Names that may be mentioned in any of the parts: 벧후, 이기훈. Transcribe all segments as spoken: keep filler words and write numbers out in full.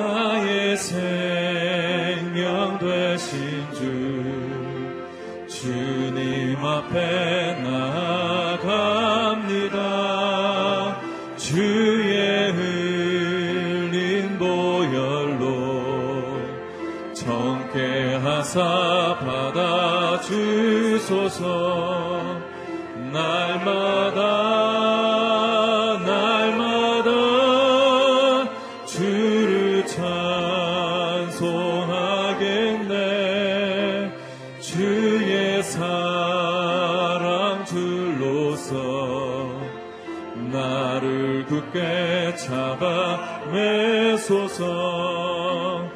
나의 생명 되신 주 주님 앞에 나아갑니다. 주의 흘린 보혈로 정케 하사 받아주소서. 날마다 날마다 주를 찬송하겠네. 주의 사랑 줄로서 나를 굳게 잡아 매소서.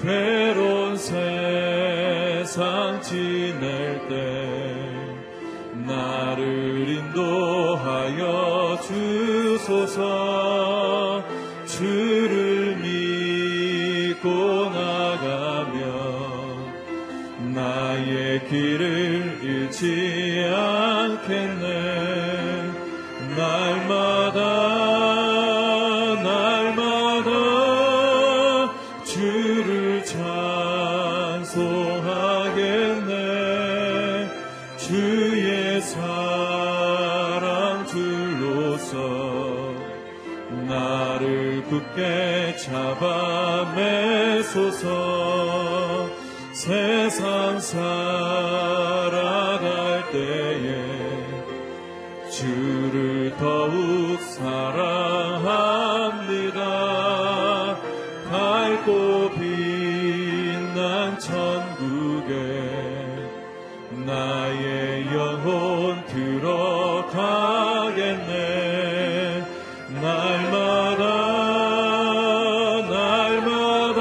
괴로운 세상 지낼 때 나를 인도하여 주소서. 주를 믿고 나가면 나의 길을 잃지 않겠네. 날마다 날마다 주를 찬송하겠네. 주의 사랑 줄로서 나를 굳게 잡아 매소서. 세상 살아갈 때에 주를 더욱 사랑합니다. 밝고 빛난 천국에 나의 영혼 들어가겠네. 날마다 날마다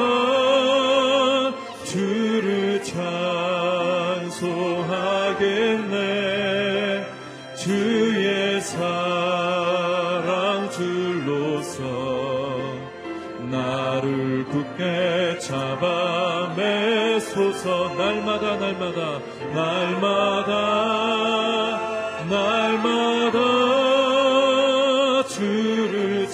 주를 찬송하겠네. 주의 사랑 줄로서 나를 굳게 잡아 매소서. 날마다 날마다 날마다 날마다 주를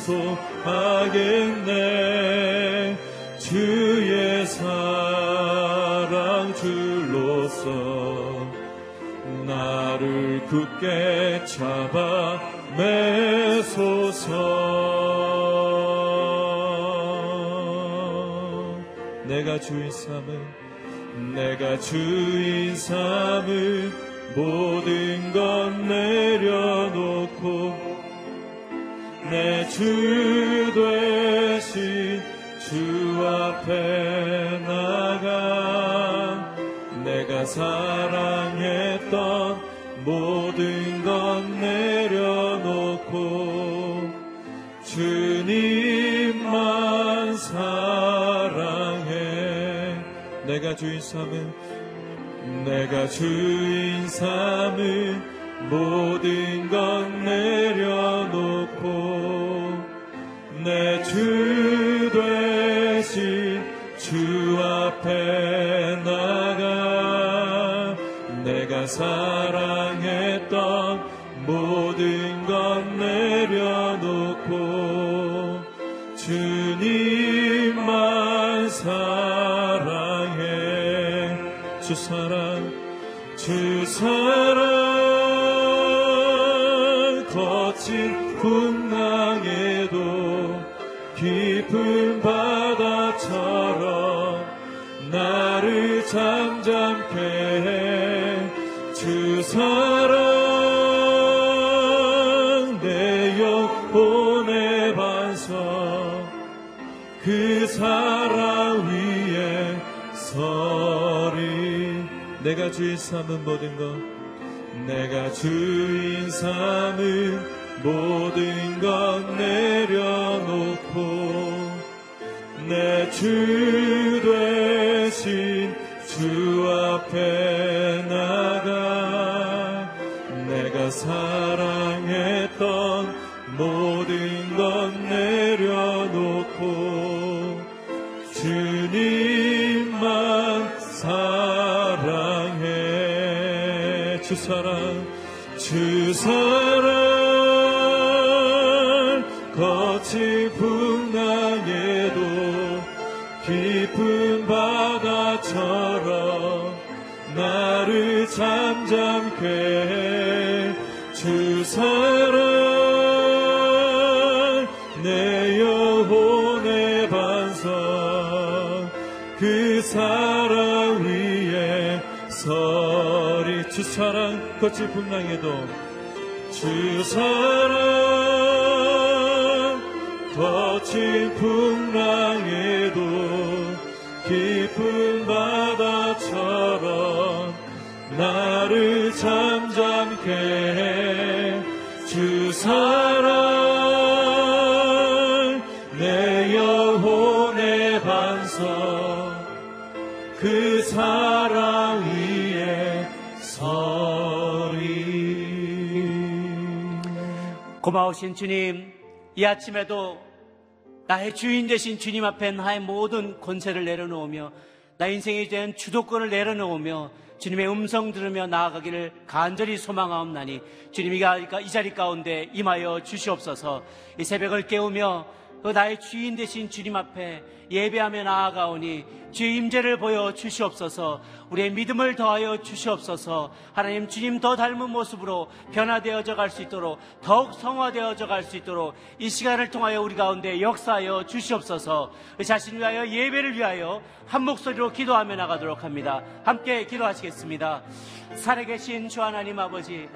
찬송하겠네. 주의 사랑 줄로서 나를 굳게 잡아 매소서. 내가 주인 삶을 내가 주인 삶을 모든 것 내려놓고 내 주 되신 주 앞에 나가 내가 사랑했던 모든 것 내려놓고 주님만 사랑해. 내가 주인 삶을 내가 주인 삶을 모든 것 내려놓고 내 주 되신 주 앞에 나가 내가 사랑했던 모든 것 내려놓고 주님만 사랑 주 사랑 주 사랑 거친 풍랑에도 깊은 바다처럼 나를 잠잠케 해. 주 사랑 내 영혼의 반석 그 사랑 위에 서리. 내가 주인 삼은 모든 것 내가 주인 삼은 모든 것 내려놓고 내 주 되신 주 앞에 나가 내가 사랑했던 모든 것 내려놓고 주님만 사랑 주 사랑 주 사랑 거친 풍랑에 깊은 바다처럼 나를 잠잠케 해. 주 사랑 내 영혼의 반석, 그 사랑 위에 서리. 주 사랑 거칠 풍랑에도 주 사랑 거칠 풍랑에도 깊은 바다처럼 나를 잠잠케 해. 주 사랑 내 영혼의 반석, 그 사랑 위에 서리. 고마우신 주님, 이 아침에도 나의 주인 되신 주님 앞에 나의 모든 권세를 내려놓으며 나 인생에 대한 주도권을 내려놓으며 주님의 음성 들으며 나아가기를 간절히 소망하옵나니 주님이 이 자리 가운데 임하여 주시옵소서. 이 새벽을 깨우며 나의 주인 되신 주님 앞에 예배하며 나아가오니 주의 임재를 보여 주시옵소서. 우리의 믿음을 더하여 주시옵소서. 하나님, 주님 더 닮은 모습으로 변화되어져 갈 수 있도록, 더욱 성화되어져 갈 수 있도록 이 시간을 통하여 우리 가운데 역사하여 주시옵소서. 우리 자신을 위하여, 예배를 위하여 한 목소리로 기도하며 나가도록 합니다. 함께 기도하시겠습니다. 살아계신 주 하나님 아버지,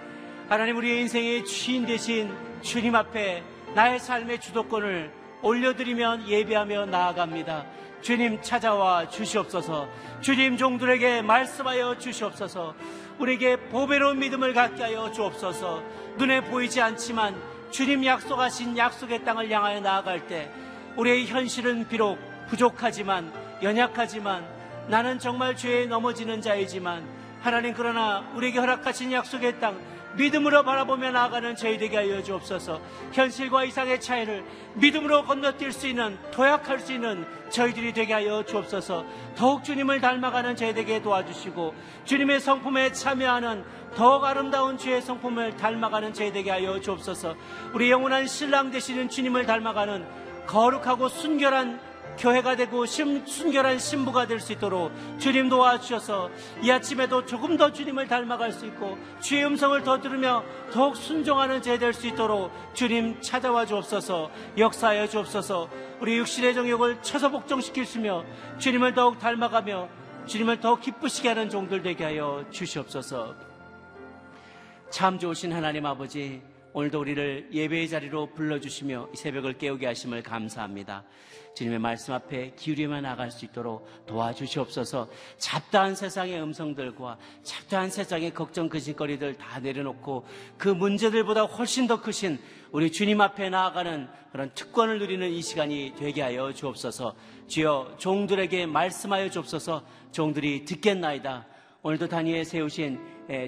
하나님 우리의 인생의 주인 되신 주님 앞에 나의 삶의 주도권을 올려드리면 예배하며 나아갑니다. 주님 찾아와 주시옵소서. 주님 종들에게 말씀하여 주시옵소서. 우리에게 보배로운 믿음을 갖게 하여 주옵소서. 눈에 보이지 않지만 주님 약속하신 약속의 땅을 향하여 나아갈 때 우리의 현실은 비록 부족하지만, 연약하지만, 나는 정말 죄에 넘어지는 자이지만 하나님, 그러나 우리에게 허락하신 약속의 땅 믿음으로 바라보며 나아가는 저희 되게 하여 주옵소서. 현실과 이상의 차이를 믿음으로 건너뛸 수 있는, 도약할 수 있는 저희들이 되게 하여 주옵소서. 더욱 주님을 닮아가는 저희 되게 도와주시고 주님의 성품에 참여하는 더욱 아름다운 주의 성품을 닮아가는 저희 되게 하여 주옵소서. 우리 영원한 신랑 되시는 주님을 닮아가는 거룩하고 순결한 교회가 되고 심, 순결한 신부가 될 수 있도록 주님 도와주셔서 이 아침에도 조금 더 주님을 닮아갈 수 있고 주의 음성을 더 들으며 더욱 순종하는 죄 될 수 있도록 주님 찾아와 주옵소서. 역사하여 주옵소서. 우리 육신의 정욕을 처소복종시키시며 주님을 더욱 닮아가며 주님을 더욱 기쁘시게 하는 종들 되게 하여 주시옵소서. 참 좋으신 하나님 아버지, 오늘도 우리를 예배의 자리로 불러주시며 이 새벽을 깨우게 하심을 감사합니다. 주님의 말씀 앞에 기울이며 나아갈 수 있도록 도와주시옵소서. 잡다한 세상의 음성들과 잡다한 세상의 걱정, 근심거리들 다 내려놓고 그 문제들보다 훨씬 더 크신 우리 주님 앞에 나아가는 그런 특권을 누리는 이 시간이 되게 하여 주옵소서. 주여 종들에게 말씀하여 주옵소서. 종들이 듣겠나이다. 오늘도 단위에 세우신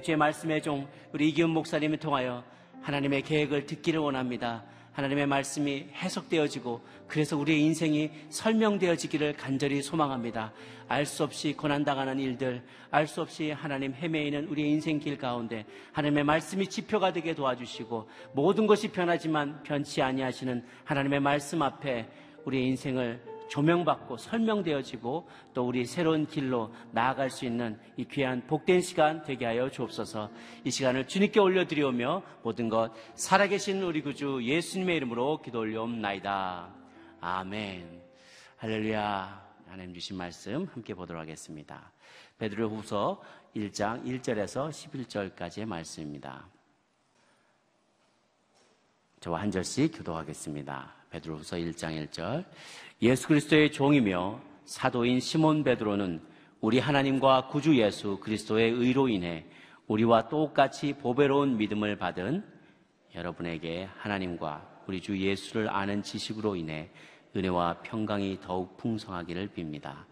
주의 말씀의 종 우리 이기훈 목사님을 통하여 하나님의 계획을 듣기를 원합니다. 하나님의 말씀이 해석되어지고 그래서 우리의 인생이 설명되어지기를 간절히 소망합니다. 알 수 없이 고난당하는 일들, 알 수 없이 하나님 헤매이는 우리의 인생길 가운데 하나님의 말씀이 지표가 되게 도와주시고 모든 것이 변하지만 변치 아니하시는 하나님의 말씀 앞에 우리의 인생을 조명받고 설명되어지고 또 우리 새로운 길로 나아갈 수 있는 이 귀한 복된 시간 되게 하여 주옵소서. 이 시간을 주님께 올려드리오며 모든 것 살아계신 우리 구주 예수님의 이름으로 기도 올려옵나이다. 아멘. 할렐루야. 하나님 주신 말씀 함께 보도록 하겠습니다. 베드로후서 일 장 일 절에서 십일 절까지의 말씀입니다. 저와 한 절씩 교도하겠습니다. 베드로후서 일 장 일 절. 예수 그리스도의 종이며 사도인 시몬 베드로는 우리 하나님과 구주 예수 그리스도의 의로 인해 우리와 똑같이 보배로운 믿음을 받은 여러분에게 하나님과 우리 주 예수를 아는 지식으로 인해 은혜와 평강이 더욱 풍성하기를 빕니다.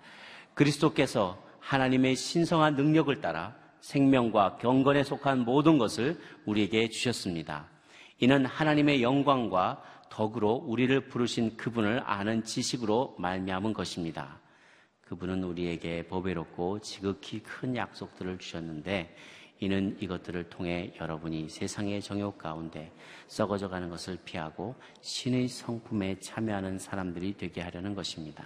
그리스도께서 하나님의 신성한 능력을 따라 생명과 경건에 속한 모든 것을 우리에게 주셨습니다. 이는 하나님의 영광과 덕으로 우리를 부르신 그분을 아는 지식으로 말미암은 것입니다. 그분은 우리에게 보배롭고 지극히 큰 약속들을 주셨는데 이는 이것들을 통해 여러분이 세상의 정욕 가운데 썩어져가는 것을 피하고 신의 성품에 참여하는 사람들이 되게 하려는 것입니다.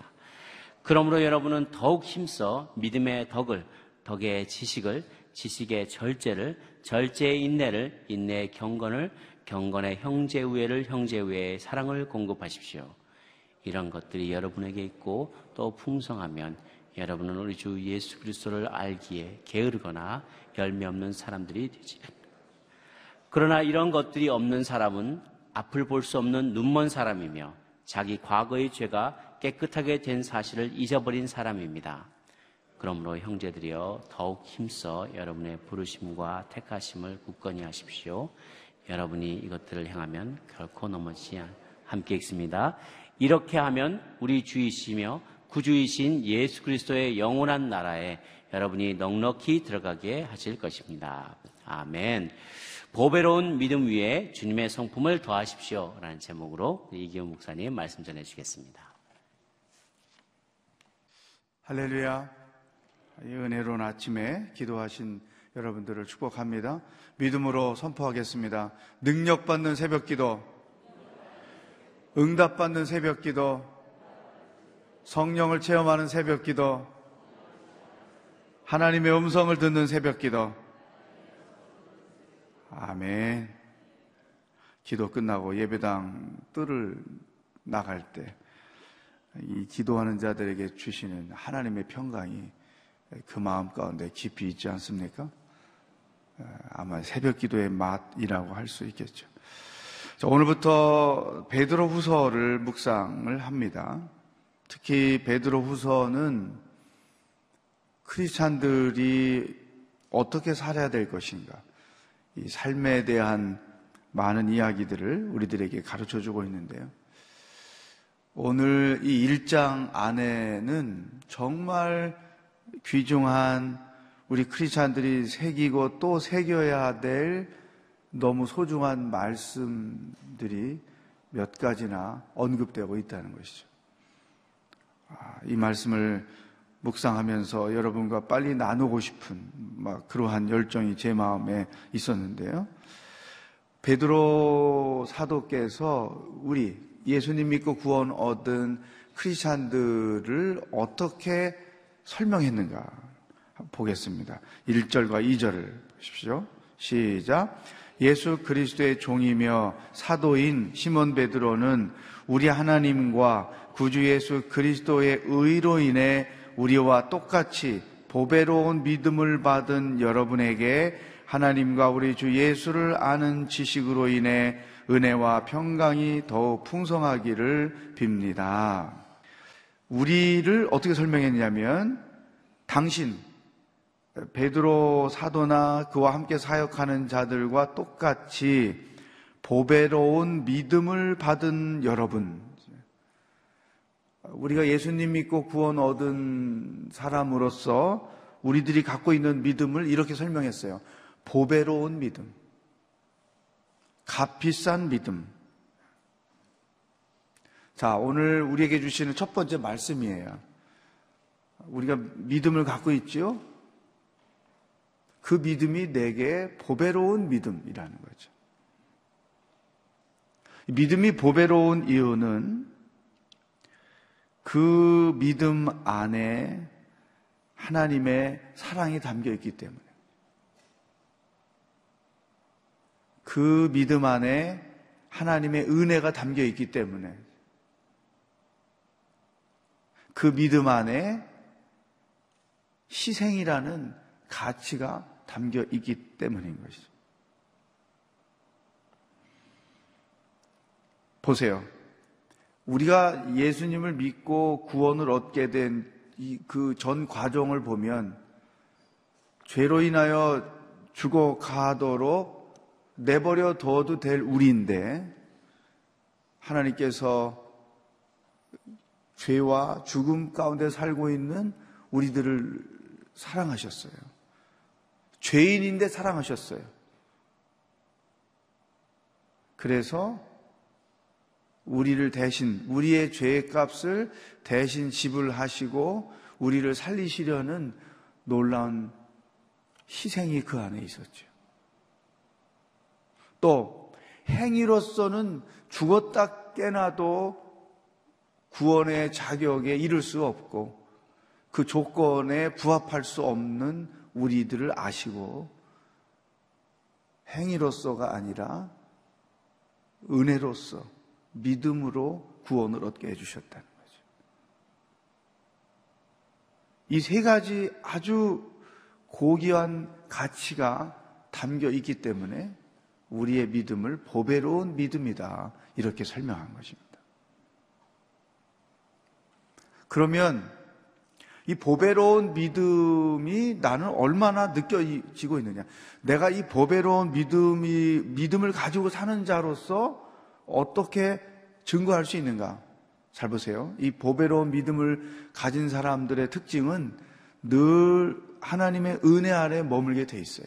그러므로 여러분은 더욱 힘써 믿음의 덕을, 덕의 지식을, 지식의 절제를, 절제의 인내를, 인내의 경건을, 경건의 형제 우애를, 형제 우애의 사랑을 공급하십시오. 이런 것들이 여러분에게 있고 또 풍성하면 여러분은 우리 주 예수 그리스도를 알기에 게으르거나 열매 없는 사람들이 되지. 그러나 이런 것들이 없는 사람은 앞을 볼 수 없는 눈먼 사람이며 자기 과거의 죄가 깨끗하게 된 사실을 잊어버린 사람입니다. 그러므로 형제들이여, 더욱 힘써 여러분의 부르심과 택하심을 굳건히 하십시오. 여러분이 이것들을 행하면 결코 넘어지지 않. 함께 읽습니다. 이렇게 하면 우리 주이시며 구주이신 예수 그리스도의 영원한 나라에 여러분이 넉넉히 들어가게 하실 것입니다. 아멘. 보배로운 믿음 위에 주님의 성품을 더하십시오 라는 제목으로 이기훈 목사님 말씀 전해주시겠습니다. 할렐루야. 은혜로운 아침에 기도하신 여러분들을 축복합니다. 믿음으로 선포하겠습니다. 능력받는 새벽기도, 응답받는 새벽기도, 성령을 체험하는 새벽기도, 하나님의 음성을 듣는 새벽기도. 아멘. 기도 끝나고 예배당 뜰을 나갈 때 이 기도하는 자들에게 주시는 하나님의 평강이 그 마음 가운데 깊이 있지 않습니까? 아마 새벽기도의 맛이라고 할 수 있겠죠. 자, 오늘부터 베드로 후서를 묵상을 합니다. 특히 베드로 후서는 크리스찬들이 어떻게 살아야 될 것인가, 이 삶에 대한 많은 이야기들을 우리들에게 가르쳐주고 있는데요. 오늘 이 일 장 안에는 정말 귀중한 우리 크리스찬들이 새기고 또 새겨야 될 너무 소중한 말씀들이 몇 가지나 언급되고 있다는 것이죠. 이 말씀을 묵상하면서 여러분과 빨리 나누고 싶은 막 그러한 열정이 제 마음에 있었는데요. 베드로 사도께서 우리 예수님 믿고 구원 얻은 크리스찬들을 어떻게 설명했는가 보겠습니다. 일 절과 이 절을 보십시오. 시작. 예수 그리스도의 종이며 사도인 시몬 베드로는 우리 하나님과 구주 예수 그리스도의 의로 인해 우리와 똑같이 보배로운 믿음을 받은 여러분에게 하나님과 우리 주 예수를 아는 지식으로 인해 은혜와 평강이 더욱 풍성하기를 빕니다. 우리를 어떻게 설명했냐면, 당신 베드로 사도나 그와 함께 사역하는 자들과 똑같이 보배로운 믿음을 받은 여러분, 우리가 예수님 믿고 구원 얻은 사람으로서 우리들이 갖고 있는 믿음을 이렇게 설명했어요. 보배로운 믿음, 값비싼 믿음. 자, 오늘 우리에게 주시는 첫 번째 말씀이에요. 우리가 믿음을 갖고 있지요? 그 믿음이 내게 보배로운 믿음이라는 거죠. 믿음이 보배로운 이유는 그 믿음 안에 하나님의 사랑이 담겨 있기 때문에, 그 믿음 안에 하나님의 은혜가 담겨 있기 때문에, 그 믿음 안에 희생이라는 가치가 담겨 있기 때문인 것이죠. 보세요. 우리가 예수님을 믿고 구원을 얻게 된 그 전 과정을 보면 죄로 인하여 죽어가도록 내버려 둬도 될 우리인데, 하나님께서 죄와 죽음 가운데 살고 있는 우리들을 사랑하셨어요. 죄인인데 사랑하셨어요. 그래서 우리를 대신, 우리의 죄의 값을 대신 지불하시고 우리를 살리시려는 놀라운 희생이 그 안에 있었죠. 또 행위로서는 죽었다 깨나도 구원의 자격에 이를 수 없고 그 조건에 부합할 수 없는 우리들을 아시고 행위로서가 아니라 은혜로서 믿음으로 구원을 얻게 해주셨다는 거죠. 이 세 가지 아주 고귀한 가치가 담겨 있기 때문에 우리의 믿음을 보배로운 믿음이다 이렇게 설명한 것입니다. 그러면 이 보배로운 믿음이 나는 얼마나 느껴지고 있느냐, 내가 이 보배로운 믿음이, 믿음을 가지고 사는 자로서 어떻게 증거할 수 있는가. 잘 보세요. 이 보배로운 믿음을 가진 사람들의 특징은 늘 하나님의 은혜 아래 머물게 돼 있어요.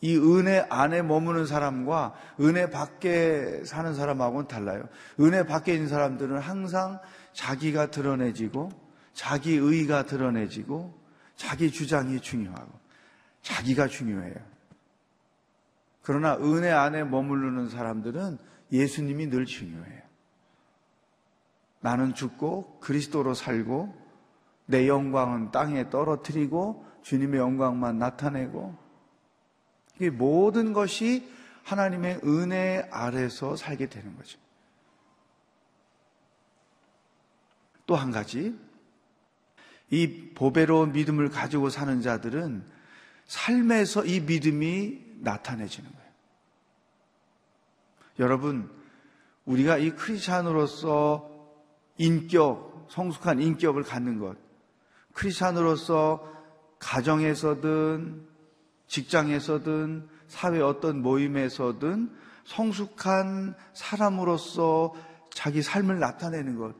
이 은혜 안에 머무는 사람과 은혜 밖에 사는 사람하고는 달라요. 은혜 밖에 있는 사람들은 항상 자기가 드러내지고 자기 의의가 드러내지고 자기 주장이 중요하고 자기가 중요해요. 그러나 은혜 안에 머무르는 사람들은 예수님이 늘 중요해요. 나는 죽고 그리스도로 살고 내 영광은 땅에 떨어뜨리고 주님의 영광만 나타내고 이 모든 것이 하나님의 은혜 아래서 살게 되는 거죠. 또 한 가지, 이 보배로운 믿음을 가지고 사는 자들은 삶에서 이 믿음이 나타내지는 거예요. 여러분, 우리가 이 크리스찬으로서 인격, 성숙한 인격을 갖는 것, 크리스찬으로서 가정에서든 직장에서든 사회 어떤 모임에서든 성숙한 사람으로서 자기 삶을 나타내는 것,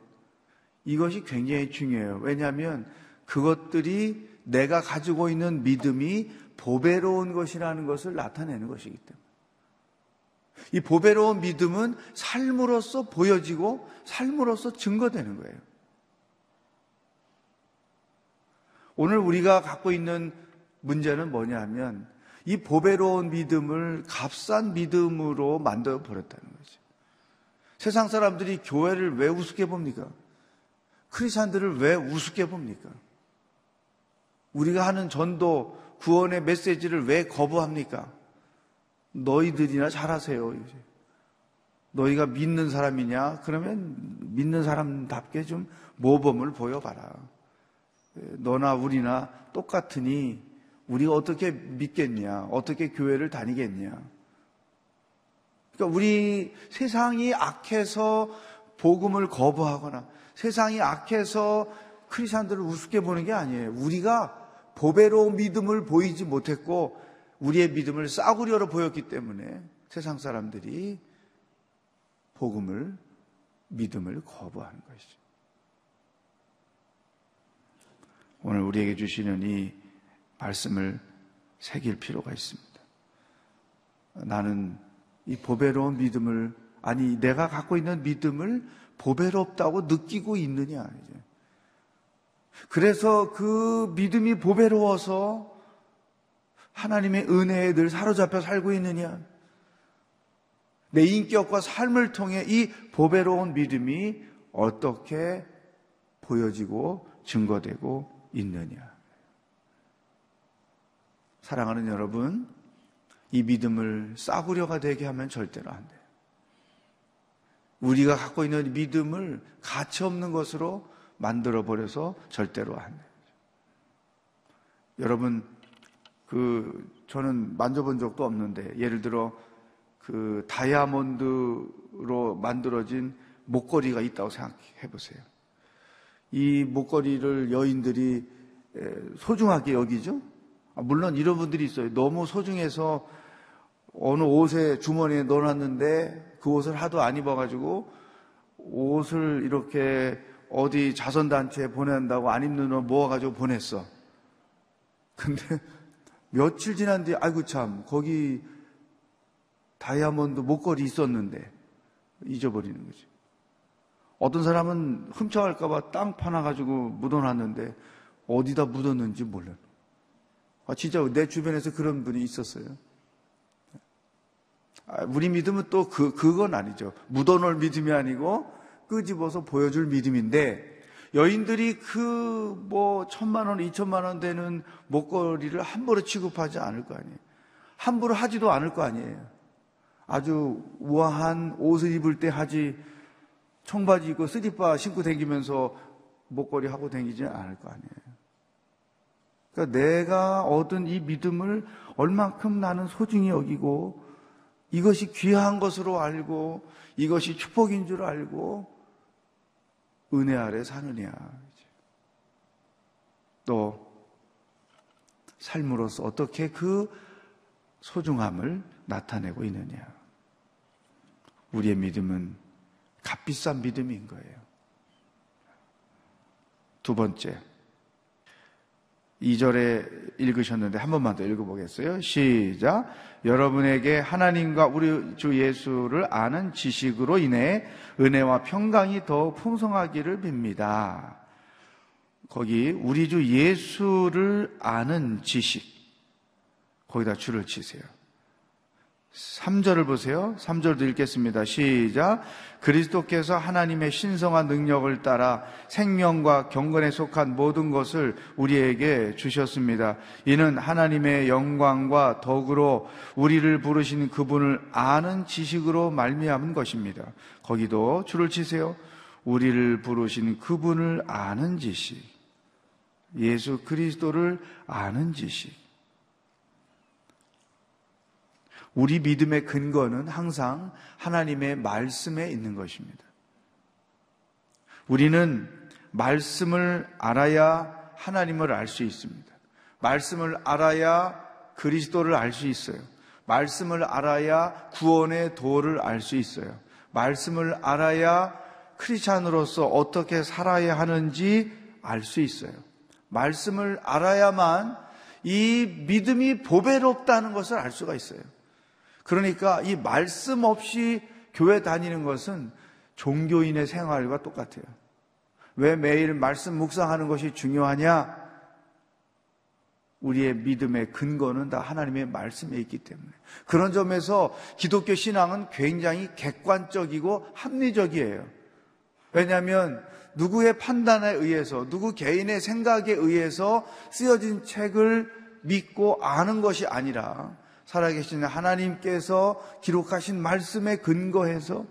이것이 굉장히 중요해요. 왜냐하면 그것들이 내가 가지고 있는 믿음이 보배로운 것이라는 것을 나타내는 것이기 때문에 이 보배로운 믿음은 삶으로서 보여지고 삶으로서 증거되는 거예요. 오늘 우리가 갖고 있는 문제는 뭐냐 하면 이 보배로운 믿음을 값싼 믿음으로 만들어버렸다는 거죠. 세상 사람들이 교회를 왜 우습게 봅니까? 크리스찬들을 왜 우습게 봅니까? 우리가 하는 전도, 구원의 메시지를 왜 거부합니까? 너희들이나 잘하세요. 너희가 믿는 사람이냐? 그러면 믿는 사람답게 좀 모범을 보여봐라. 너나 우리나 똑같으니 우리가 어떻게 믿겠냐? 어떻게 교회를 다니겠냐? 그러니까 우리 세상이 악해서 복음을 거부하거나 세상이 악해서 크리스찬들을 우습게 보는 게 아니에요. 우리가 보배로운 믿음을 보이지 못했고 우리의 믿음을 싸구려로 보였기 때문에 세상 사람들이 복음을, 믿음을 거부하는 것이죠. 오늘 우리에게 주시는 이 말씀을 새길 필요가 있습니다. 나는 이 보배로운 믿음을, 아니 내가 갖고 있는 믿음을 보배롭다고 느끼고 있느냐. 이제. 그래서 그 믿음이 보배로워서 하나님의 은혜에 늘 사로잡혀 살고 있느냐. 내 인격과 삶을 통해 이 보배로운 믿음이 어떻게 보여지고 증거되고 있느냐. 사랑하는 여러분, 이 믿음을 싸구려가 되게 하면 절대로 안 돼요. 우리가 갖고 있는 믿음을 가치 없는 것으로 만들어버려서 절대로 안 돼요. 여러분, 그, 저는 만져본 적도 없는데, 예를 들어, 그, 다이아몬드로 만들어진 목걸이가 있다고 생각해 보세요. 이 목걸이를 여인들이 소중하게 여기죠? 물론 이런 분들이 있어요. 너무 소중해서 어느 옷에 주머니에 넣어놨는데 그 옷을 하도 안 입어가지고 옷을 이렇게 어디 자선단체에 보낸다고 안 입는 옷 모아가지고 보냈어. 근데 며칠 지난 뒤에 아이고 참 거기 다이아몬드 목걸이 있었는데 잊어버리는 거지. 어떤 사람은 훔쳐갈까봐 땅 파놔가지고 묻어놨는데 어디다 묻었는지 몰라요. 아, 진짜 내 주변에서 그런 분이 있었어요. 우리 믿음은 또 그, 그건 아니죠. 묻어놓을 믿음이 아니고 끄집어서 보여줄 믿음인데, 여인들이 그 뭐 천만 원, 이천만 원 되는 목걸이를 함부로 취급하지 않을 거 아니에요. 함부로 하지도 않을 거 아니에요. 아주 우아한 옷을 입을 때 하지, 청바지 입고 쓰리빠 신고 다니면서 목걸이 하고 다니지 않을 거 아니에요. 그러니까 내가 얻은 이 믿음을 얼만큼 나는 소중히 여기고, 이것이 귀한 것으로 알고, 이것이 축복인 줄 알고 은혜 아래 사느냐. 또 삶으로서 어떻게 그 소중함을 나타내고 있느냐. 우리의 믿음은 값비싼 믿음인 거예요. 두 번째, 이 절에 읽으셨는데 한 번만 더 읽어보겠어요. 시작. 여러분에게 하나님과 우리 주 예수를 아는 지식으로 인해 은혜와 평강이 더 풍성하기를 빕니다. 거기 우리 주 예수를 아는 지식, 거기다 줄을 치세요. 삼 절을 보세요. 삼 절도 읽겠습니다. 시작. 그리스도께서 하나님의 신성한 능력을 따라 생명과 경건에 속한 모든 것을 우리에게 주셨습니다. 이는 하나님의 영광과 덕으로 우리를 부르신 그분을 아는 지식으로 말미암은 것입니다. 거기도 줄을 치세요. 우리를 부르신 그분을 아는 지식, 예수 그리스도를 아는 지식. 우리 믿음의 근거는 항상 하나님의 말씀에 있는 것입니다. 우리는 말씀을 알아야 하나님을 알 수 있습니다. 말씀을 알아야 그리스도를 알 수 있어요. 말씀을 알아야 구원의 도를 알 수 있어요. 말씀을 알아야 크리스찬으로서 어떻게 살아야 하는지 알 수 있어요. 말씀을 알아야만 이 믿음이 보배롭다는 것을 알 수가 있어요. 그러니까 이 말씀 없이 교회 다니는 것은 종교인의 생활과 똑같아요. 왜 매일 말씀 묵상하는 것이 중요하냐? 우리의 믿음의 근거는 다 하나님의 말씀에 있기 때문에. 그런 점에서 기독교 신앙은 굉장히 객관적이고 합리적이에요. 왜냐하면 누구의 판단에 의해서, 누구 개인의 생각에 의해서 쓰여진 책을 믿고 아는 것이 아니라 살아계신 하나님께서 기록하신 말씀에 근거해서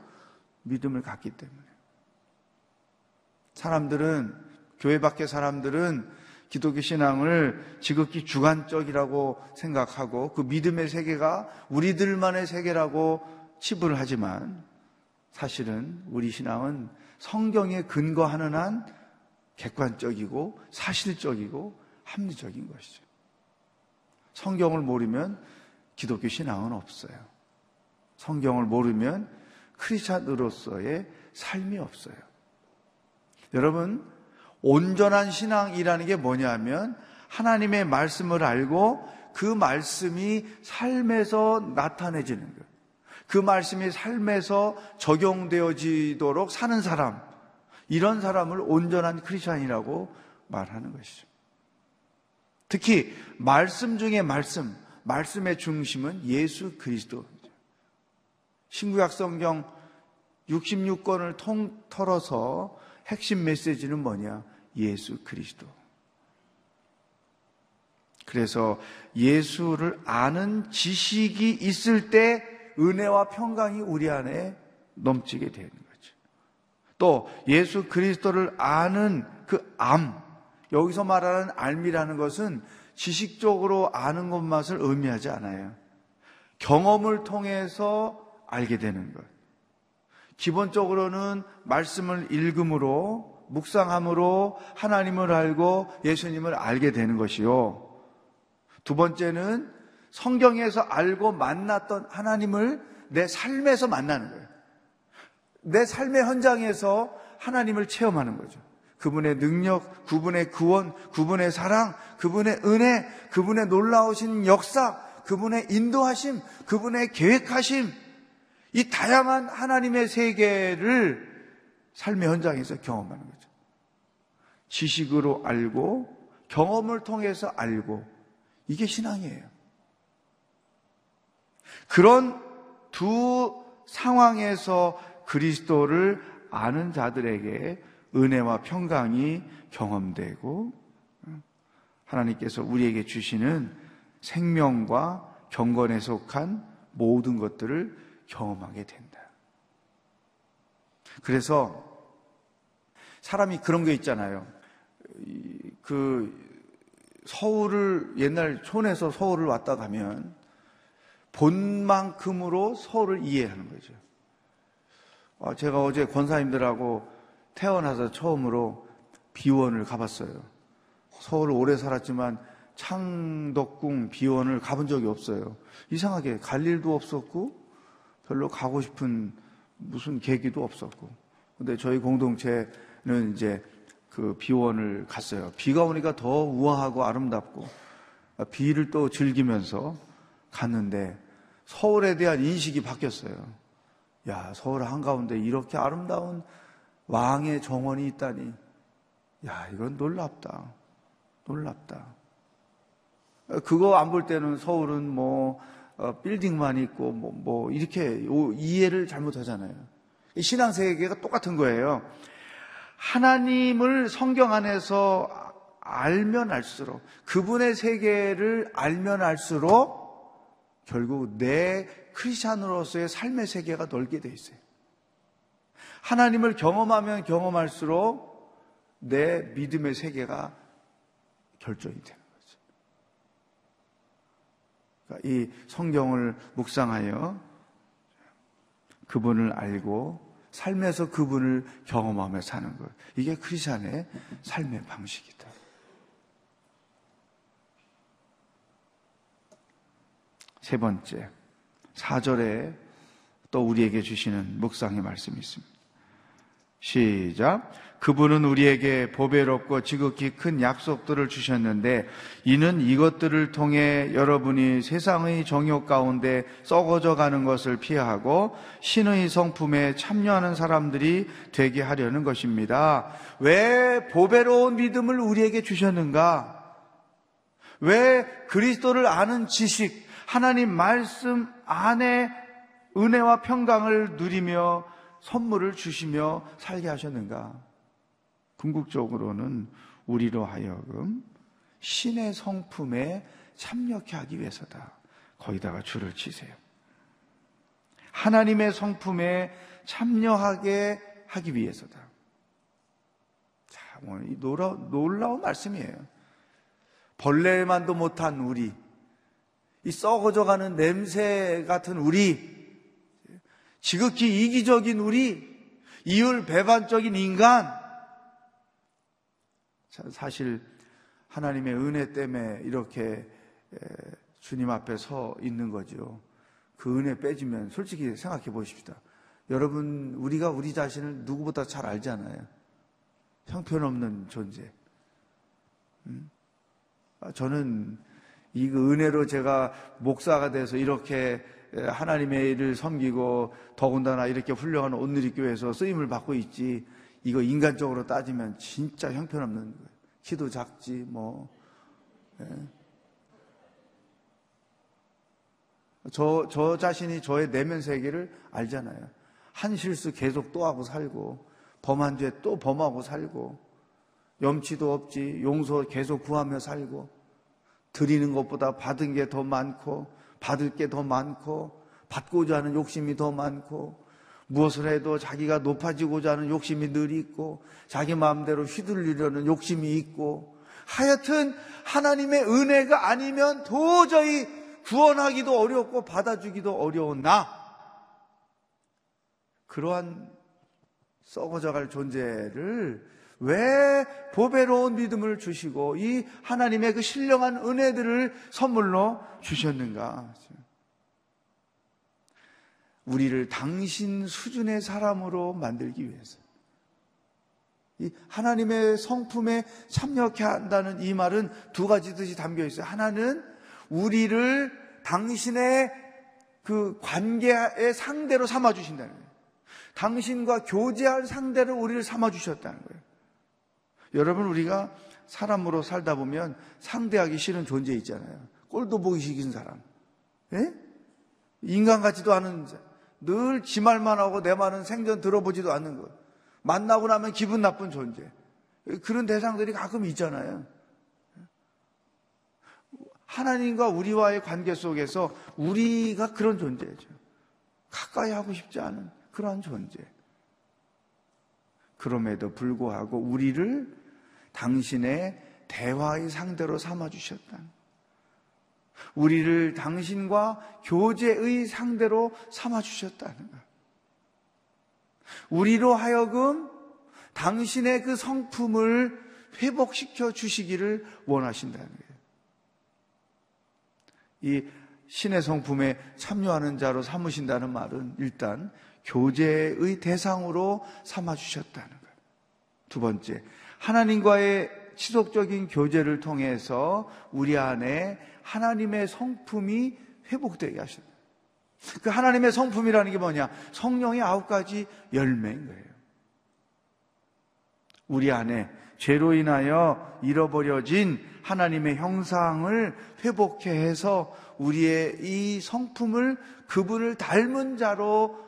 믿음을 갖기 때문에. 사람들은, 교회 밖의 사람들은 기독교 신앙을 지극히 주관적이라고 생각하고 그 믿음의 세계가 우리들만의 세계라고 치부를 하지만, 사실은 우리 신앙은 성경에 근거하는 한 객관적이고 사실적이고 합리적인 것이죠. 성경을 모르면 기독교 신앙은 없어요. 성경을 모르면 크리스찬으로서의 삶이 없어요. 여러분, 온전한 신앙이라는 게 뭐냐면 하나님의 말씀을 알고 그 말씀이 삶에서 나타내지는 거예요. 그 말씀이 삶에서 적용되어지도록 사는 사람, 이런 사람을 온전한 크리스찬이라고 말하는 것이죠. 특히 말씀 중에 말씀, 말씀의 중심은 예수 그리스도입니다. 신구약 성경 육십육 권을 통틀어서 핵심 메시지는 뭐냐? 예수 그리스도. 그래서 예수를 아는 지식이 있을 때 은혜와 평강이 우리 안에 넘치게 되는 거죠. 또 예수 그리스도를 아는 그 암, 여기서 말하는 알미라는 것은 지식적으로 아는 것만을 의미하지 않아요. 경험을 통해서 알게 되는 것. 기본적으로는 말씀을 읽음으로, 묵상함으로 하나님을 알고 예수님을 알게 되는 것이요. 두 번째는 성경에서 알고 만났던 하나님을 내 삶에서 만나는 거예요. 내 삶의 현장에서 하나님을 체험하는 거죠. 그분의 능력, 그분의 구원, 그분의 사랑, 그분의 은혜, 그분의 놀라우신 역사, 그분의 인도하심, 그분의 계획하심, 이 다양한 하나님의 세계를 삶의 현장에서 경험하는 거죠. 지식으로 알고 경험을 통해서 알고, 이게 신앙이에요. 그런 두 상황에서 그리스도를 아는 자들에게 은혜와 평강이 경험되고, 하나님께서 우리에게 주시는 생명과 경건에 속한 모든 것들을 경험하게 된다. 그래서 사람이 그런 게 있잖아요. 그 서울을 옛날 촌에서 서울을 왔다 가면 본만큼으로 서울을 이해하는 거죠. 제가 어제 권사님들하고 태어나서 처음으로 비원을 가봤어요. 서울 오래 살았지만 창덕궁 비원을 가본 적이 없어요. 이상하게 갈 일도 없었고 별로 가고 싶은 무슨 계기도 없었고. 근데 저희 공동체는 이제 그 비원을 갔어요. 비가 오니까 더 우아하고 아름답고 비를 또 즐기면서 갔는데 서울에 대한 인식이 바뀌었어요. 야, 서울 한가운데 이렇게 아름다운 왕의 정원이 있다니, 야, 이건 놀랍다, 놀랍다. 그거 안 볼 때는 서울은 뭐 어, 빌딩만 있고 뭐, 뭐 이렇게 이해를 잘못하잖아요. 신앙 세계가 똑같은 거예요. 하나님을 성경 안에서 알면 알수록, 그분의 세계를 알면 알수록 결국 내 크리스찬으로서의 삶의 세계가 넓게 돼 있어요. 하나님을 경험하면 경험할수록 내 믿음의 세계가 결정이 되는 거죠. 그러니까 이 성경을 묵상하여 그분을 알고 삶에서 그분을 경험하며 사는 것, 이게 크리스찬의 삶의 방식이다. 세 번째, 사 절에 또 우리에게 주시는 묵상의 말씀이 있습니다. 시작. 그분은 우리에게 보배롭고 지극히 큰 약속들을 주셨는데 이는 이것들을 통해 여러분이 세상의 정욕 가운데 썩어져 가는 것을 피하고 신의 성품에 참여하는 사람들이 되게 하려는 것입니다. 왜 보배로운 믿음을 우리에게 주셨는가? 왜 그리스도를 아는 지식, 하나님 말씀 안에 은혜와 평강을 누리며 선물을 주시며 살게 하셨는가? 궁극적으로는 우리로 하여금 신의 성품에 참여케 하기 위해서다. 거기다가 줄을 치세요. 하나님의 성품에 참여하게 하기 위해서다. 참, 이 놀라, 놀라운 말씀이에요. 벌레만도 못한 우리, 이 썩어져가는 냄새 같은 우리, 지극히 이기적인 우리, 이율배반적인 인간. 사실 하나님의 은혜 때문에 이렇게 주님 앞에 서 있는 거죠. 그 은혜 빼지면 솔직히 생각해 보십시다. 여러분, 우리가 우리 자신을 누구보다 잘 알잖아요. 형편없는 존재. 저는 이 은혜로 제가 목사가 돼서 이렇게 하나님의 일을 섬기고 더군다나 이렇게 훌륭한 온누리교회에서 쓰임을 받고 있지, 이거 인간적으로 따지면 진짜 형편없는 거예요. 키도 작지 뭐. 예. 저, 저 자신이 저의 내면 세계를 알잖아요. 한 실수 계속 또 하고 살고, 범한 죄 또 범하고 살고, 염치도 없지 용서 계속 구하며 살고, 드리는 것보다 받은 게 더 많고, 받을 게 더 많고, 받고자 하는 욕심이 더 많고, 무엇을 해도 자기가 높아지고자 하는 욕심이 늘 있고, 자기 마음대로 휘둘리려는 욕심이 있고, 하여튼 하나님의 은혜가 아니면 도저히 구원하기도 어렵고 받아주기도 어려운 나, 그러한 썩어져갈 존재를 왜 보배로운 믿음을 주시고 이 하나님의 그 신령한 은혜들을 선물로 주셨는가? 우리를 당신 수준의 사람으로 만들기 위해서. 이 하나님의 성품에 참여케 한다는 이 말은 두 가지 뜻이 담겨 있어요. 하나는 우리를 당신의 그 관계의 상대로 삼아주신다는 거예요. 당신과 교제할 상대로 우리를 삼아주셨다는 거예요. 여러분, 우리가 사람으로 살다 보면 상대하기 싫은 존재 있잖아요. 꼴도 보기 싫은 사람, 예? 인간 같지도 않은 늘 지 말만 하고 내 말은 생전 들어보지도 않는 거예요. 만나고 나면 기분 나쁜 존재. 그런 대상들이 가끔 있잖아요. 하나님과 우리와의 관계 속에서 우리가 그런 존재죠. 가까이 하고 싶지 않은 그러한 존재. 그럼에도 불구하고 우리를 당신의 대화의 상대로 삼아주셨다. 우리를 당신과 교제의 상대로 삼아주셨다는 것. 우리로 하여금 당신의 그 성품을 회복시켜 주시기를 원하신다는 거예요. 이 신의 성품에 참여하는 자로 삼으신다는 말은 일단 교제의 대상으로 삼아주셨다는 거예요. 두 번째, 하나님과의 지속적인 교제를 통해서 우리 안에 하나님의 성품이 회복되게 하신다. 그 하나님의 성품이라는 게 뭐냐? 성령의 아홉 가지 열매인 거예요. 우리 안에 죄로 인하여 잃어버려진 하나님의 형상을 회복해 해서 우리의 이 성품을 그분을 닮은 자로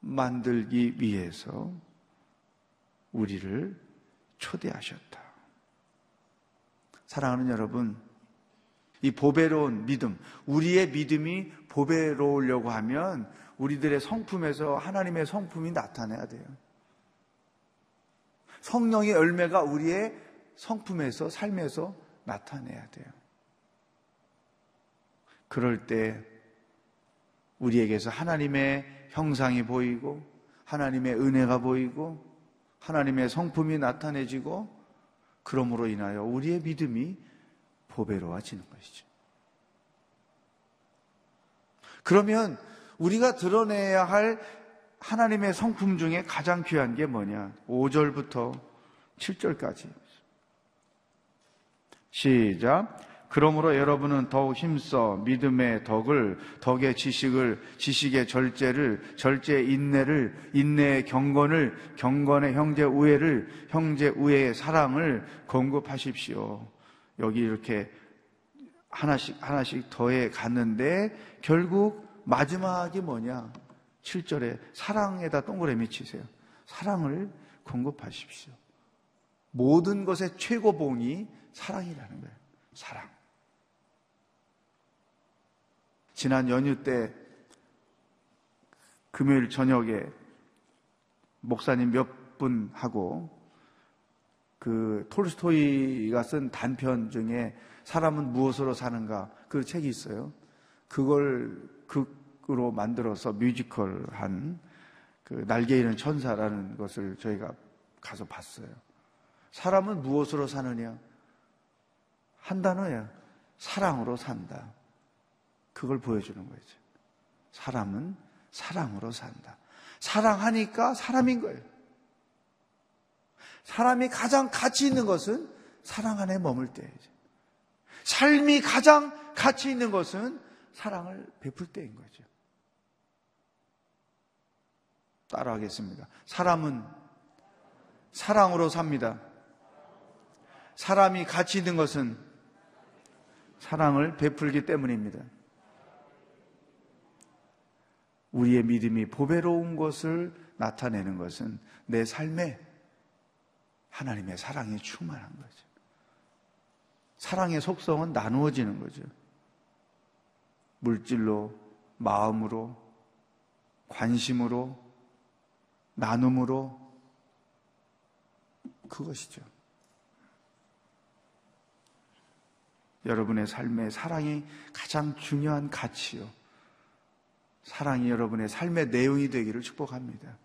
만들기 위해서 우리를 초대하셨다. 사랑하는 여러분, 이 보배로운 믿음, 우리의 믿음이 보배로우려고 하면 우리들의 성품에서 하나님의 성품이 나타나야 돼요. 성령의 열매가 우리의 성품에서, 삶에서 나타내야 돼요. 그럴 때 우리에게서 하나님의 형상이 보이고 하나님의 은혜가 보이고 하나님의 성품이 나타내지고 그러므로 인하여 우리의 믿음이 보배로워지는 것이죠. 그러면 우리가 드러내야 할 하나님의 성품 중에 가장 귀한 게 뭐냐? 오 절부터 칠 절까지 시작. 그러므로 여러분은 더욱 힘써 믿음의 덕을, 덕의 지식을, 지식의 절제를, 절제의 인내를, 인내의 경건을, 경건의 형제 우애를, 형제 우애의 사랑을 공급하십시오. 여기 이렇게 하나씩 하나씩 더해 갔는데 결국 마지막이 뭐냐? 칠 절에 사랑에다 동그라미 치세요. 사랑을 공급하십시오. 모든 것의 최고봉이 사랑이라는 거예요. 사랑. 지난 연휴 때 금요일 저녁에 목사님 몇 분하고 그 톨스토이가 쓴 단편 중에 사람은 무엇으로 사는가, 그 책이 있어요. 그걸 극으로 만들어서 뮤지컬한 그 날개 잃은 천사라는 것을 저희가 가서 봤어요. 사람은 무엇으로 사느냐? 한 단어야. 사랑으로 산다. 그걸 보여주는 거죠. 사람은 사랑으로 산다. 사랑하니까 사람인 거예요. 사람이 가장 가치 있는 것은 사랑 안에 머물 때이죠. 삶이 가장 가치 있는 것은 사랑을 베풀 때인 거죠. 따라하겠습니다. 사람은 사랑으로 삽니다. 사람이 가치 있는 것은 사랑을 베풀기 때문입니다. 우리의 믿음이 보배로운 것을 나타내는 것은 내 삶에 하나님의 사랑이 충만한 거죠. 사랑의 속성은 나누어지는 거죠. 물질로, 마음으로, 관심으로, 나눔으로, 그것이죠. 여러분의 삶에 사랑이 가장 중요한 가치요. 사랑이 여러분의 삶의 내용이 되기를 축복합니다.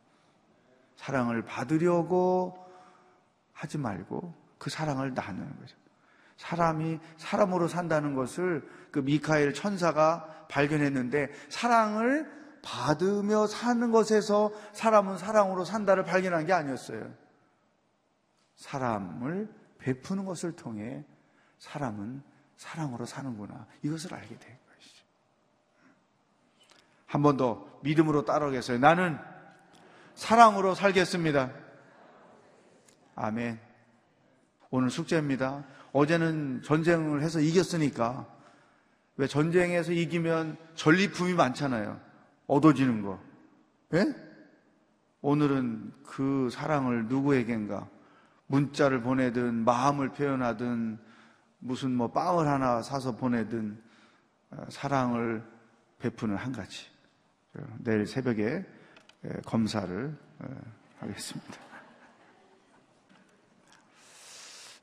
사랑을 받으려고 하지 말고 그 사랑을 나누는 거죠. 사람이 사람으로 산다는 것을 그 미카엘 천사가 발견했는데 사랑을 받으며 사는 것에서 사람은 사랑으로 산다를 발견한 게 아니었어요. 사람을 베푸는 것을 통해 사람은 사랑으로 사는구나, 이것을 알게 된 것이죠. 한 번 더 믿음으로 따라오겠어요. 나는 사랑으로 살겠습니다. 아멘. 오늘 숙제입니다. 어제는 전쟁을 해서 이겼으니까, 왜 전쟁에서 이기면 전리품이 많잖아요. 얻어지는 거. 예? 오늘은 그 사랑을 누구에겐가 문자를 보내든 마음을 표현하든 무슨 뭐 빵을 하나 사서 보내든 사랑을 베푸는 한 가지. 내일 새벽에 검사를 하겠습니다.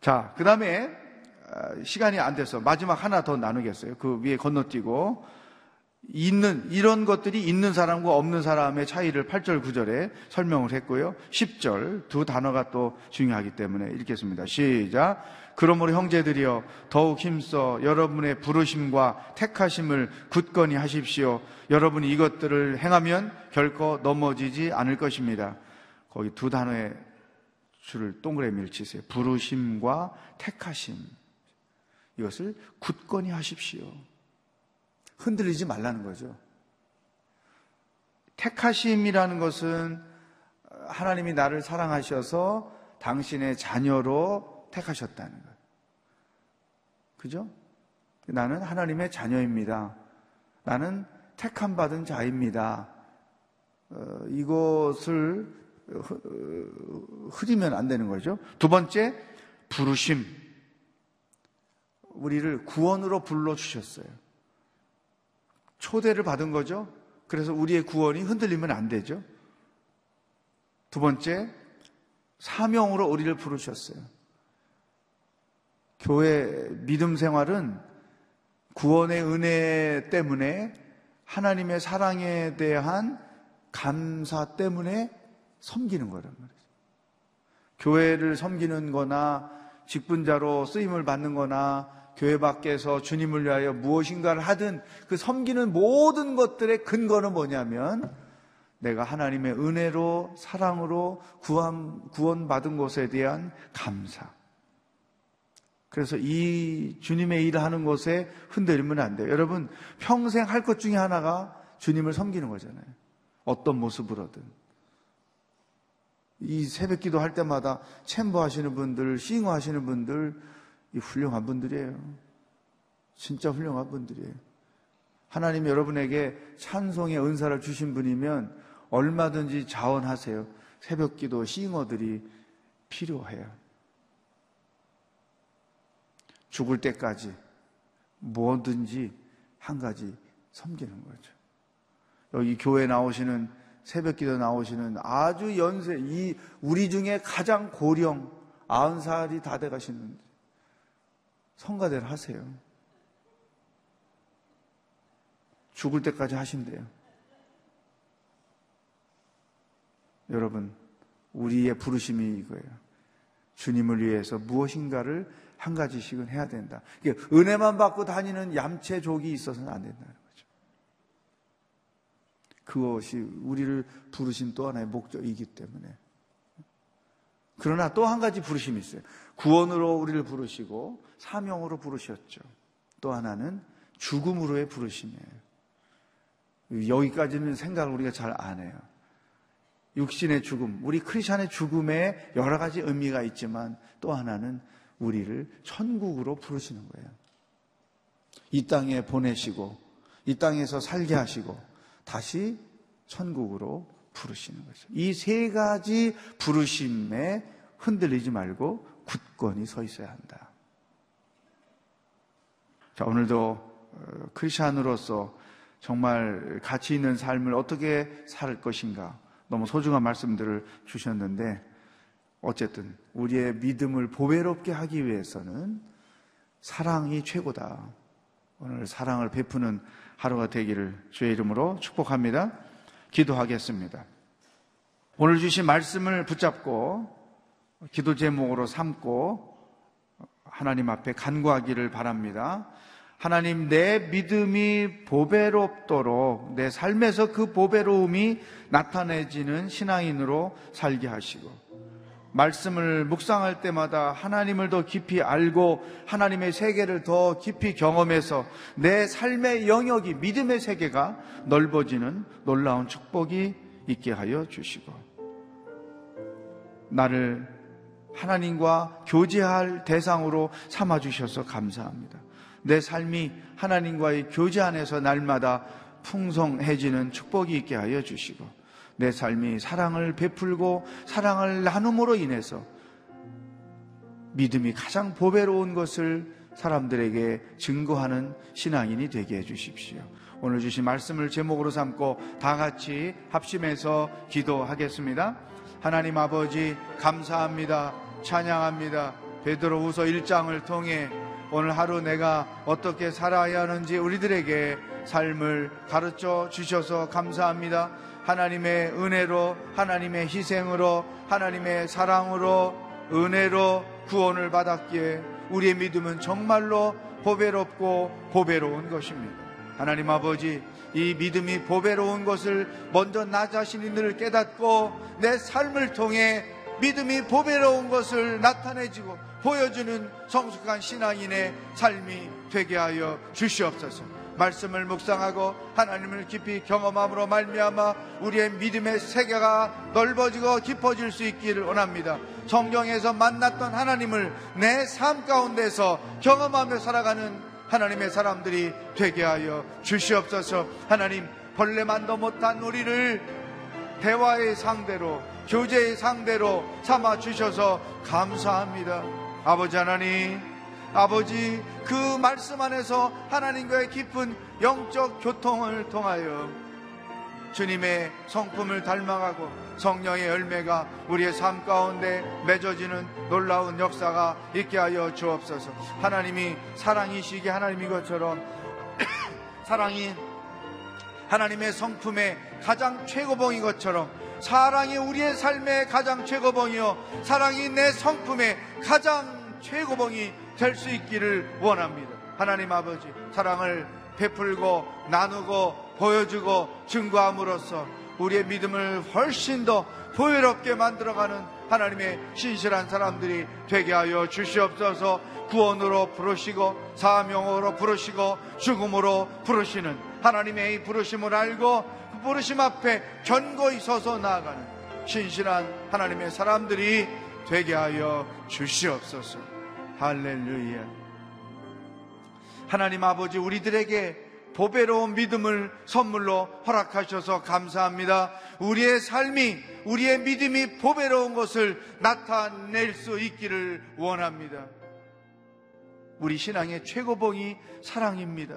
자, 그 다음에 시간이 안 돼서 마지막 하나 더 나누겠어요. 그 위에 건너뛰고 있는 이런 것들이 있는 사람과 없는 사람의 차이를 팔 절 구 절에 설명을 했고요. 십 절 두 단어가 또 중요하기 때문에 읽겠습니다. 시작. 그러므로 형제들이여 더욱 힘써 여러분의 부르심과 택하심을 굳건히 하십시오. 여러분이 이것들을 행하면 결코 넘어지지 않을 것입니다. 거기 두 단어의 줄을 동그라미를 치세요. 부르심과 택하심, 이것을 굳건히 하십시오. 흔들리지 말라는 거죠. 택하심이라는 것은 하나님이 나를 사랑하셔서 당신의 자녀로 택하셨다는 거예요. 그죠? 나는 하나님의 자녀입니다. 나는 택함 받은 자입니다. 어, 이것을 흐리면 안 되는 거죠. 두 번째, 부르심. 우리를 구원으로 불러주셨어요. 초대를 받은 거죠. 그래서 우리의 구원이 흔들리면 안 되죠. 두 번째, 사명으로 우리를 부르셨어요. 교회 믿음 생활은 구원의 은혜 때문에, 하나님의 사랑에 대한 감사 때문에 섬기는 거란 말이죠. 교회를 섬기는 거나 직분자로 쓰임을 받는 거나 교회 밖에서 주님을 위하여 무엇인가를 하든 그 섬기는 모든 것들의 근거는 뭐냐면 내가 하나님의 은혜로 사랑으로 구원, 구원받은 것에 대한 감사. 그래서 이 주님의 일을 하는 것에 흔들리면 안 돼요. 여러분, 평생 할 것 중에 하나가 주님을 섬기는 거잖아요. 어떤 모습으로든. 이 새벽 기도 할 때마다 챔버 하시는 분들, 싱어 하시는 분들, 이 훌륭한 분들이에요. 진짜 훌륭한 분들이에요. 하나님이 여러분에게 찬송의 은사를 주신 분이면 얼마든지 자원하세요. 새벽기도 싱어들이 필요해요. 죽을 때까지 뭐든지 한 가지 섬기는 거죠. 여기 교회 나오시는, 새벽기도 나오시는 아주 연세, 이 우리 중에 가장 고령 아흔 살이 다 돼가시는 분들, 성가대를 하세요. 죽을 때까지 하신대요. 여러분, 우리의 부르심이 이거예요. 주님을 위해서 무엇인가를 한 가지씩은 해야 된다. 그러니까 은혜만 받고 다니는 얌체족이 있어서는 안 된다는 거죠. 그것이 우리를 부르신 또 하나의 목적이기 때문에. 그러나 또 한 가지 부르심이 있어요. 구원으로 우리를 부르시고 사명으로 부르셨죠. 또 하나는 죽음으로의 부르심이에요. 여기까지는 생각을 우리가 잘 안 해요. 육신의 죽음, 우리 크리스천의 죽음에 여러 가지 의미가 있지만 또 하나는 우리를 천국으로 부르시는 거예요. 이 땅에 보내시고 이 땅에서 살게 하시고 다시 천국으로 부르시는 거죠. 이 세 가지 부르심에 흔들리지 말고 굳건히 서 있어야 한다. 자, 오늘도 크리스찬으로서 정말 가치 있는 삶을 어떻게 살 것인가, 너무 소중한 말씀들을 주셨는데, 어쨌든 우리의 믿음을 보배롭게 하기 위해서는 사랑이 최고다. 오늘 사랑을 베푸는 하루가 되기를 주의 이름으로 축복합니다. 기도하겠습니다. 오늘 주신 말씀을 붙잡고 기도 제목으로 삼고 하나님 앞에 간구하기를 바랍니다. 하나님, 내 믿음이 보배롭도록 내 삶에서 그 보배로움이 나타내지는 신앙인으로 살게 하시고, 말씀을 묵상할 때마다 하나님을 더 깊이 알고 하나님의 세계를 더 깊이 경험해서 내 삶의 영역이, 믿음의 세계가 넓어지는 놀라운 축복이 있게 하여 주시고, 나를 하나님과 교제할 대상으로 삼아주셔서 감사합니다. 내 삶이 하나님과의 교제 안에서 날마다 풍성해지는 축복이 있게 하여 주시고, 내 삶이 사랑을 베풀고 사랑을 나눔으로 인해서 믿음이 가장 보배로운 것을 사람들에게 증거하는 신앙인이 되게 해주십시오. 오늘 주신 말씀을 제목으로 삼고 다 같이 합심해서 기도하겠습니다. 하나님 아버지 감사합니다. 찬양합니다. 베드로후서 일 장을 통해 오늘 하루 내가 어떻게 살아야 하는지 우리들에게 삶을 가르쳐 주셔서 감사합니다. 하나님의 은혜로, 하나님의 희생으로, 하나님의 사랑으로, 은혜로 구원을 받았기에 우리의 믿음은 정말로 보배롭고 보배로운 것입니다. 하나님 아버지, 이 믿음이 보배로운 것을 먼저 나 자신이 늘 깨닫고 내 삶을 통해 믿음이 보배로운 것을 나타내지고 보여주는 성숙한 신앙인의 삶이 되게 하여 주시옵소서. 말씀을 묵상하고 하나님을 깊이 경험함으로 말미암아 우리의 믿음의 세계가 넓어지고 깊어질 수 있기를 원합니다. 성경에서 만났던 하나님을 내 삶 가운데서 경험하며 살아가는 하나님의 사람들이 되게 하여 주시옵소서. 하나님, 벌레만도 못한 우리를 대화의 상대로, 교제의 상대로 삼아 주셔서 감사합니다. 아버지 하나님, 아버지 그 말씀 안에서 하나님과의 깊은 영적 교통을 통하여 주님의 성품을 닮아가고 성령의 열매가 우리의 삶 가운데 맺어지는 놀라운 역사가 있게 하여 주옵소서. 하나님이 사랑이시기에 하나님인 것처럼 사랑이 하나님의 성품의 가장 최고봉인 것처럼 사랑이 우리의 삶의 가장 최고봉이요 사랑이 내 성품의 가장 최고봉이 될 수 있기를 원합니다. 하나님 아버지, 사랑을 베풀고 나누고 보여주고 증거함으로써 우리의 믿음을 훨씬 더 보혈롭게 만들어가는 하나님의 신실한 사람들이 되게 하여 주시옵소서. 구원으로 부르시고 사명으로 부르시고 죽음으로 부르시는 하나님의 이 부르심을 알고 그 부르심 앞에 견고히 서서 나아가는 신실한 하나님의 사람들이 되게 하여 주시옵소서. 할렐루야. 하나님 아버지, 우리들에게 보배로운 믿음을 선물로 허락하셔서 감사합니다. 우리의 삶이, 우리의 믿음이 보배로운 것을 나타낼 수 있기를 원합니다. 우리 신앙의 최고봉이 사랑입니다.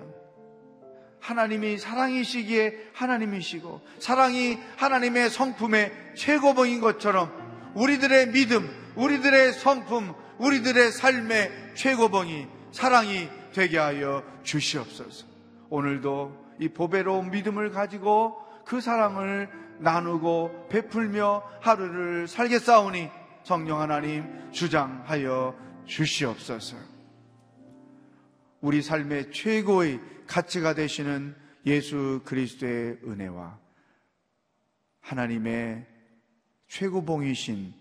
하나님이 사랑이시기에 하나님이시고 사랑이 하나님의 성품의 최고봉인 것처럼 우리들의 믿음, 우리들의 성품, 우리들의 삶의 최고봉이 사랑이 되게 하여 주시옵소서. 오늘도 이 보배로운 믿음을 가지고 그 사랑을 나누고 베풀며 하루를 살겠사오니 성령 하나님 주장하여 주시옵소서. 우리 삶의 최고의 가치가 되시는 예수 그리스도의 은혜와 하나님의 최고봉이신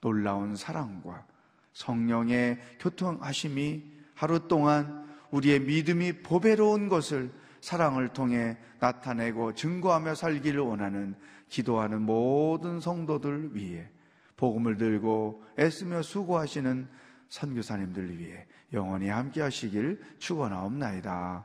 놀라운 사랑과 성령의 교통하심이 하루 동안 우리의 믿음이 보배로운 것을 사랑을 통해 나타내고 증거하며 살기를 원하는 기도하는 모든 성도들 위해, 복음을 들고 애쓰며 수고하시는 선교사님들 위해 영원히 함께 하시길 축원하옵나이다.